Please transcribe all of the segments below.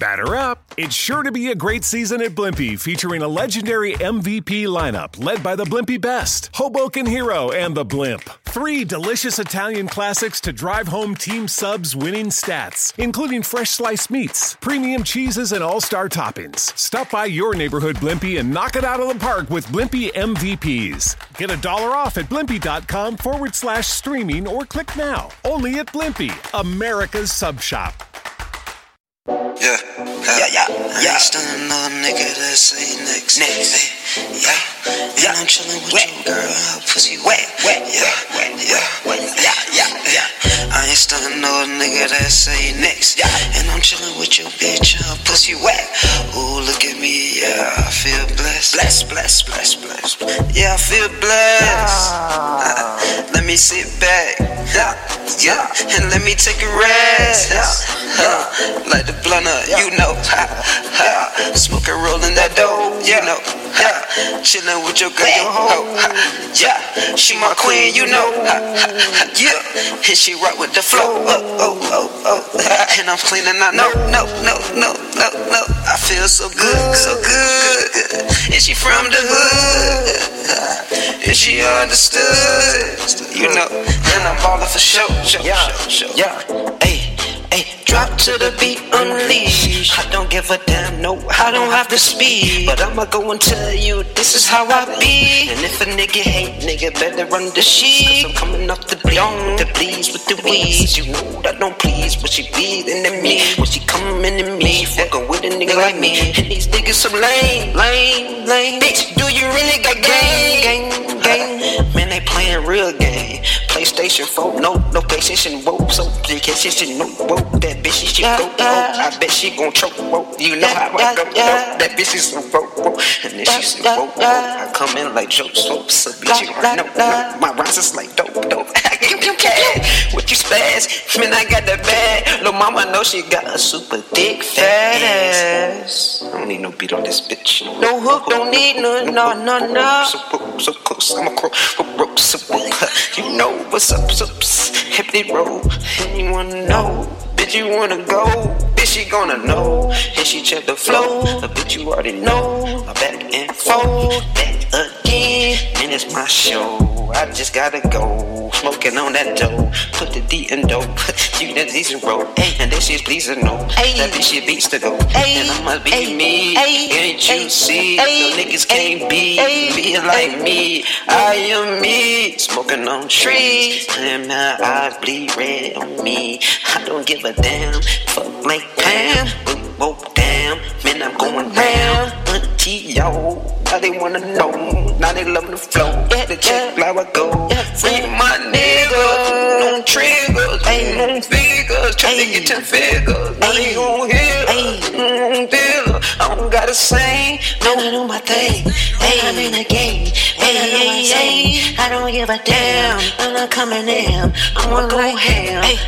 Batter up! It's sure to be a great season at Blimpie, featuring a legendary MVP lineup led by the Blimpie Best, Hoboken Hero, and the Blimp. 3 delicious Italian classics to drive home team subs' winning stats, including fresh sliced meats, premium cheeses, and all-star toppings. Stop by your neighborhood Blimpie and knock it out of the park with Blimpie MVPs. Get $1 off at blimpie.com/streaming or click now. Only at Blimpie, America's sub shop. Yeah. Still another nigga that say next. Yeah. I'm chillin' with you, girl. How pussy wet. Yeah. I ain't still another nigga that say next. And I'm chillin' with you, bitch. How pussy wet. Ooh, look at me. Yeah, I feel blessed. Blessed. Yeah, I feel blessed. Let me sit back. Yeah. And let me take a rest. Like the blunt up, you know. Smoking, rolling that dope, you know. Chilling with your girl, your hoe. She my queen, you know. And she rock with the flow. Oh. And I'm cleaning out. No. I feel so good. And she from the hood, and she understood, you know. And I'm ballin' for show. Ayy, drop to the beat, unleashed. I don't give a damn, no, I don't have to speak. But I'ma go and tell you, this is how I be. And if a nigga hate, nigga better run the sheet. Cause I'm coming off the blunt, the bleeds with the weeds. You know that don't please, but she bleedin' to me. When she comin' to me, fuckin' with a nigga like me. And these niggas so lame. Bitch, do you really got game? Man, they playin' real game. PlayStation 4, no PlayStation, whoa. So PlayStation, no, whoa. That bitch, she go, whoa. I bet she gon' choke, whoa. You know how I go, whoa. That bitch is so whoa, whoa. And then she say, whoa, whoa. I come in like Joe Slope, so bitch, you know, no. My rhymes is like dope. You can't, what you spaz? Man, I got that bad. Lil' mama know she got a super thick fat ass. I don't need no beat on this bitch. No hook, don't need none, no. So close, I'm a crow, you know what's up, hip they roll, and you wanna know, bitch you wanna go, bitch she gonna know, and she check the flow, bitch you already know, I'm back and forth, back again, and it's my show, I just gotta go, smoking on that dough, put the D in dope, you know these in roll, and this shit please no, that bitch she beats to go, and I must be me, ain't you see, no niggas can't be like me, I am me, smoking on trees, and my eyes bleed red on me, I don't give a damn, fuck like Pam, whoop, damn, man I'm going round, auntie yo, now they wanna know, now they love the flow, the check how I go, free my nigga, no triggers, no figures, try to get 10 figures, now they gon' hear, I don't gotta sing, no I do my thing, I'm in the game, I don't give a damn, I'm not coming in, I'm gonna go ham, eat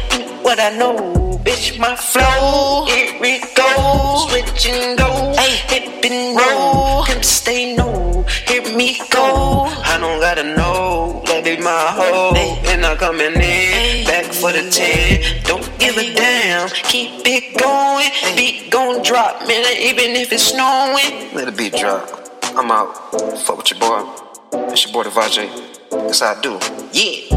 what I know. Bitch, my flow, here it goes, switch and go, hip and roll, hips they know, hear me go, I don't gotta know, that be my hoe, and I'm coming in, back for the 10, don't give a damn, keep it going, beat gon' drop, man, even if it's snowing, let it beat drop, I'm out, fuck with your boy, it's your boy De-Va'Je, that's how I do, yeah.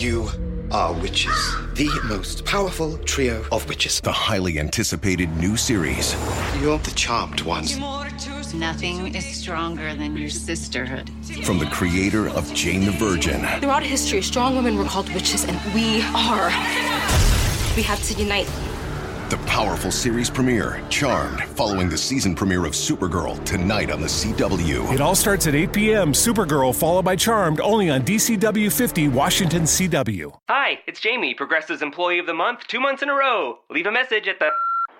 You are witches. The most powerful trio of witches. The highly anticipated new series. You're the Charmed ones. Nothing is stronger than your sisterhood. From the creator of Jane the Virgin. Throughout history, strong women were called witches, and we are. We have to unite. The powerful series premiere, Charmed, following the season premiere of Supergirl, tonight on The CW. It all starts at 8 p.m. Supergirl, followed by Charmed, only on DCW 50, Washington, CW. Hi, it's Jamie, Progressive's Employee of the Month, 2 months in a row. Leave a message at the...